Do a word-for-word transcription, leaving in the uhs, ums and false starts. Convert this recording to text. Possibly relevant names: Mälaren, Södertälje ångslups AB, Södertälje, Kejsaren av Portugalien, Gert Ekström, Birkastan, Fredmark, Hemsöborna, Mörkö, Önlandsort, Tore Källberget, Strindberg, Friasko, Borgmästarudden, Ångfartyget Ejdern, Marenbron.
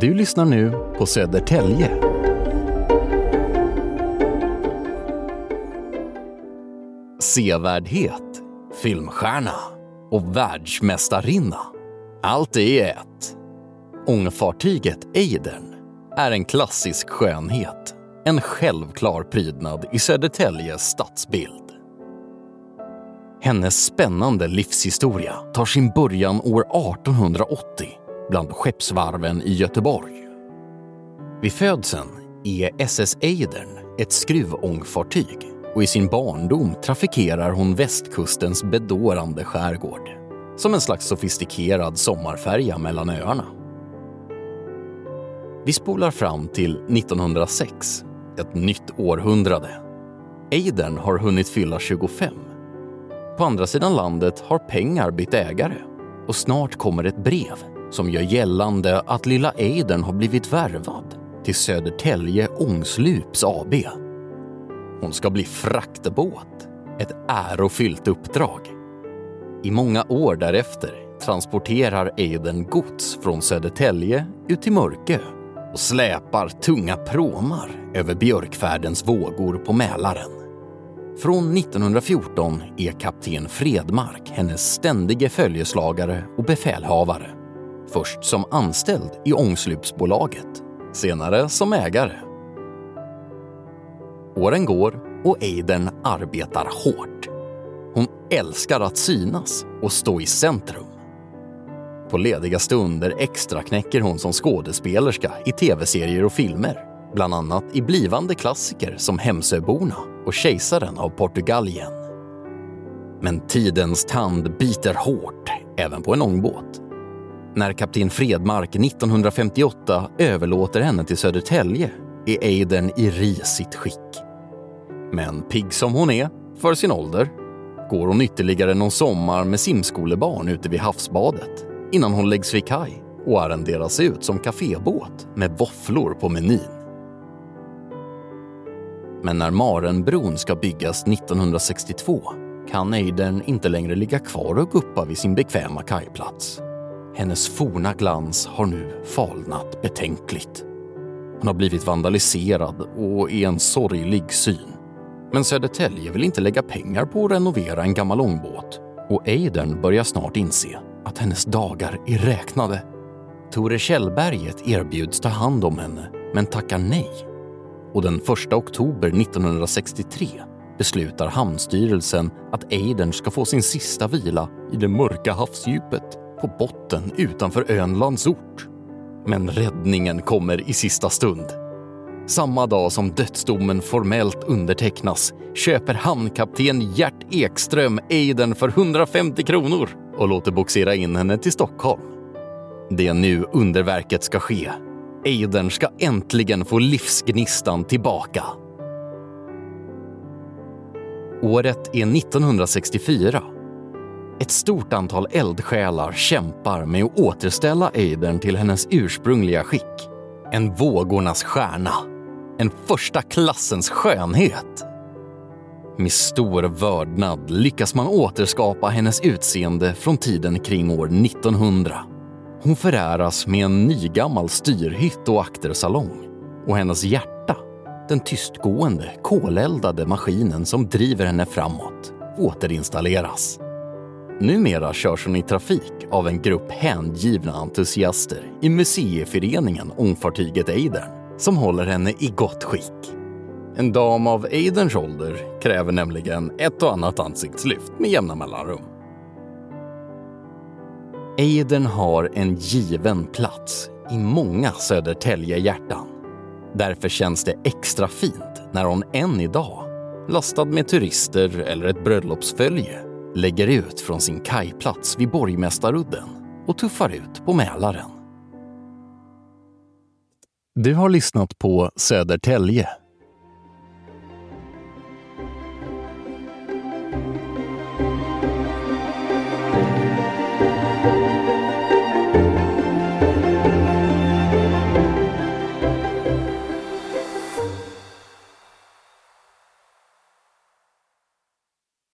Du lyssnar nu på Södertälje. Sevärdhet, filmstjärna och världsmästarinna. Allt i ett. Ångfartyget Ejdern är en klassisk skönhet. En självklar prydnad i Södertäljes stadsbild. Hennes spännande livshistoria tar sin början år artonhundraåttio bland skeppsvarven i Göteborg. Vid födseln är S S Ejdern ett skruvångfartyg och i sin barndom trafikerar hon västkustens bedårande skärgård som en slags sofistikerad sommarfärja mellan öarna. Vi spolar fram till nittonhundrasex, ett nytt århundrade. Ejdern har hunnit fylla tjugofem. På andra sidan landet har pengar bytt ägare och snart kommer ett brev som gör gällande att lilla Ejdern har blivit värvad till Södertälje ångslups A B. Hon ska bli fraktbåt, ett ärofyllt uppdrag. I många år därefter transporterar Ejdern gods från Södertälje ut till Mörkö och släpar tunga pråmar över björkfärdens vågor på Mälaren. Från nittonhundrafjorton är kapten Fredmark hennes ständige följeslagare och befälhavare. Först som anställd i ångslupsbolaget, senare som ägare. Åren går och Ejdern arbetar hårt. Hon älskar att synas och stå i centrum. På lediga stunder extra knäcker hon som skådespelerska i tv-serier och filmer. Bland annat i blivande klassiker som Hemsöborna och Kejsaren av Portugalien. Men tidens tand biter hårt, även på en ångbåt. När kapten Fredmark nittonhundrafemtioåtta överlåter henne till Södertälje är Ejdern i risigt skick. Men pigg som hon är, för sin ålder, går hon ytterligare någon sommar med simskolebarn ute vid havsbadet innan hon läggs vid kaj och arrenderas ut som kafébåt med våfflor på menyn. Men när Marenbron ska byggas nittonhundrasextiotvå kan Ejdern inte längre ligga kvar och guppa vid sin bekväma kajplats. Hennes forna glans har nu falnat betänkligt. Hon har blivit vandaliserad och är en sorglig syn. Men Södertälje vill inte lägga pengar på att renovera en gammal ångbåt. Och Ejdern börjar snart inse att hennes dagar är räknade. Tore Källberget erbjuds ta hand om henne, men tackar nej. Och den första oktober nittonhundrasextiotre beslutar hamnstyrelsen att Ejdern ska få sin sista vila i det mörka havsdjupet på botten utanför Önlandsort. Men räddningen kommer i sista stund. Samma dag som dödsdomen formellt undertecknas köper hamnkapten Gert Ekström Ejdern för hundrafemtio kronor och låter boxera in henne till Stockholm. Det är nu underverket ska ske. Ejdern ska äntligen få livsgnistan tillbaka. Året är nittonhundrasextiofyra. Ett stort antal eldsjälar kämpar med att återställa Ejdern till hennes ursprungliga skick. En vågornas stjärna. En första klassens skönhet. Med stor vördnad lyckas man återskapa hennes utseende från tiden kring år nittonhundra. Hon föräras med en nygammal styrhytt och aktersalong. Och hennes hjärta, den tystgående, koleldade maskinen som driver henne framåt, återinstalleras. Numera körs hon i trafik av en grupp hängivna entusiaster i museiföreningen Ångfartyget Ejdern som håller henne i gott skick. En dam av Ejderns ålder kräver nämligen ett och annat ansiktslyft med jämna mellanrum. Ejdern har en given plats i många Södertälje-hjärtan. Därför känns det extra fint när hon än idag, lastad med turister eller ett bröllopsfölje, lägger ut från sin kajplats vid Borgmästarudden och tuffar ut på Mälaren. Du har lyssnat på Södertälje.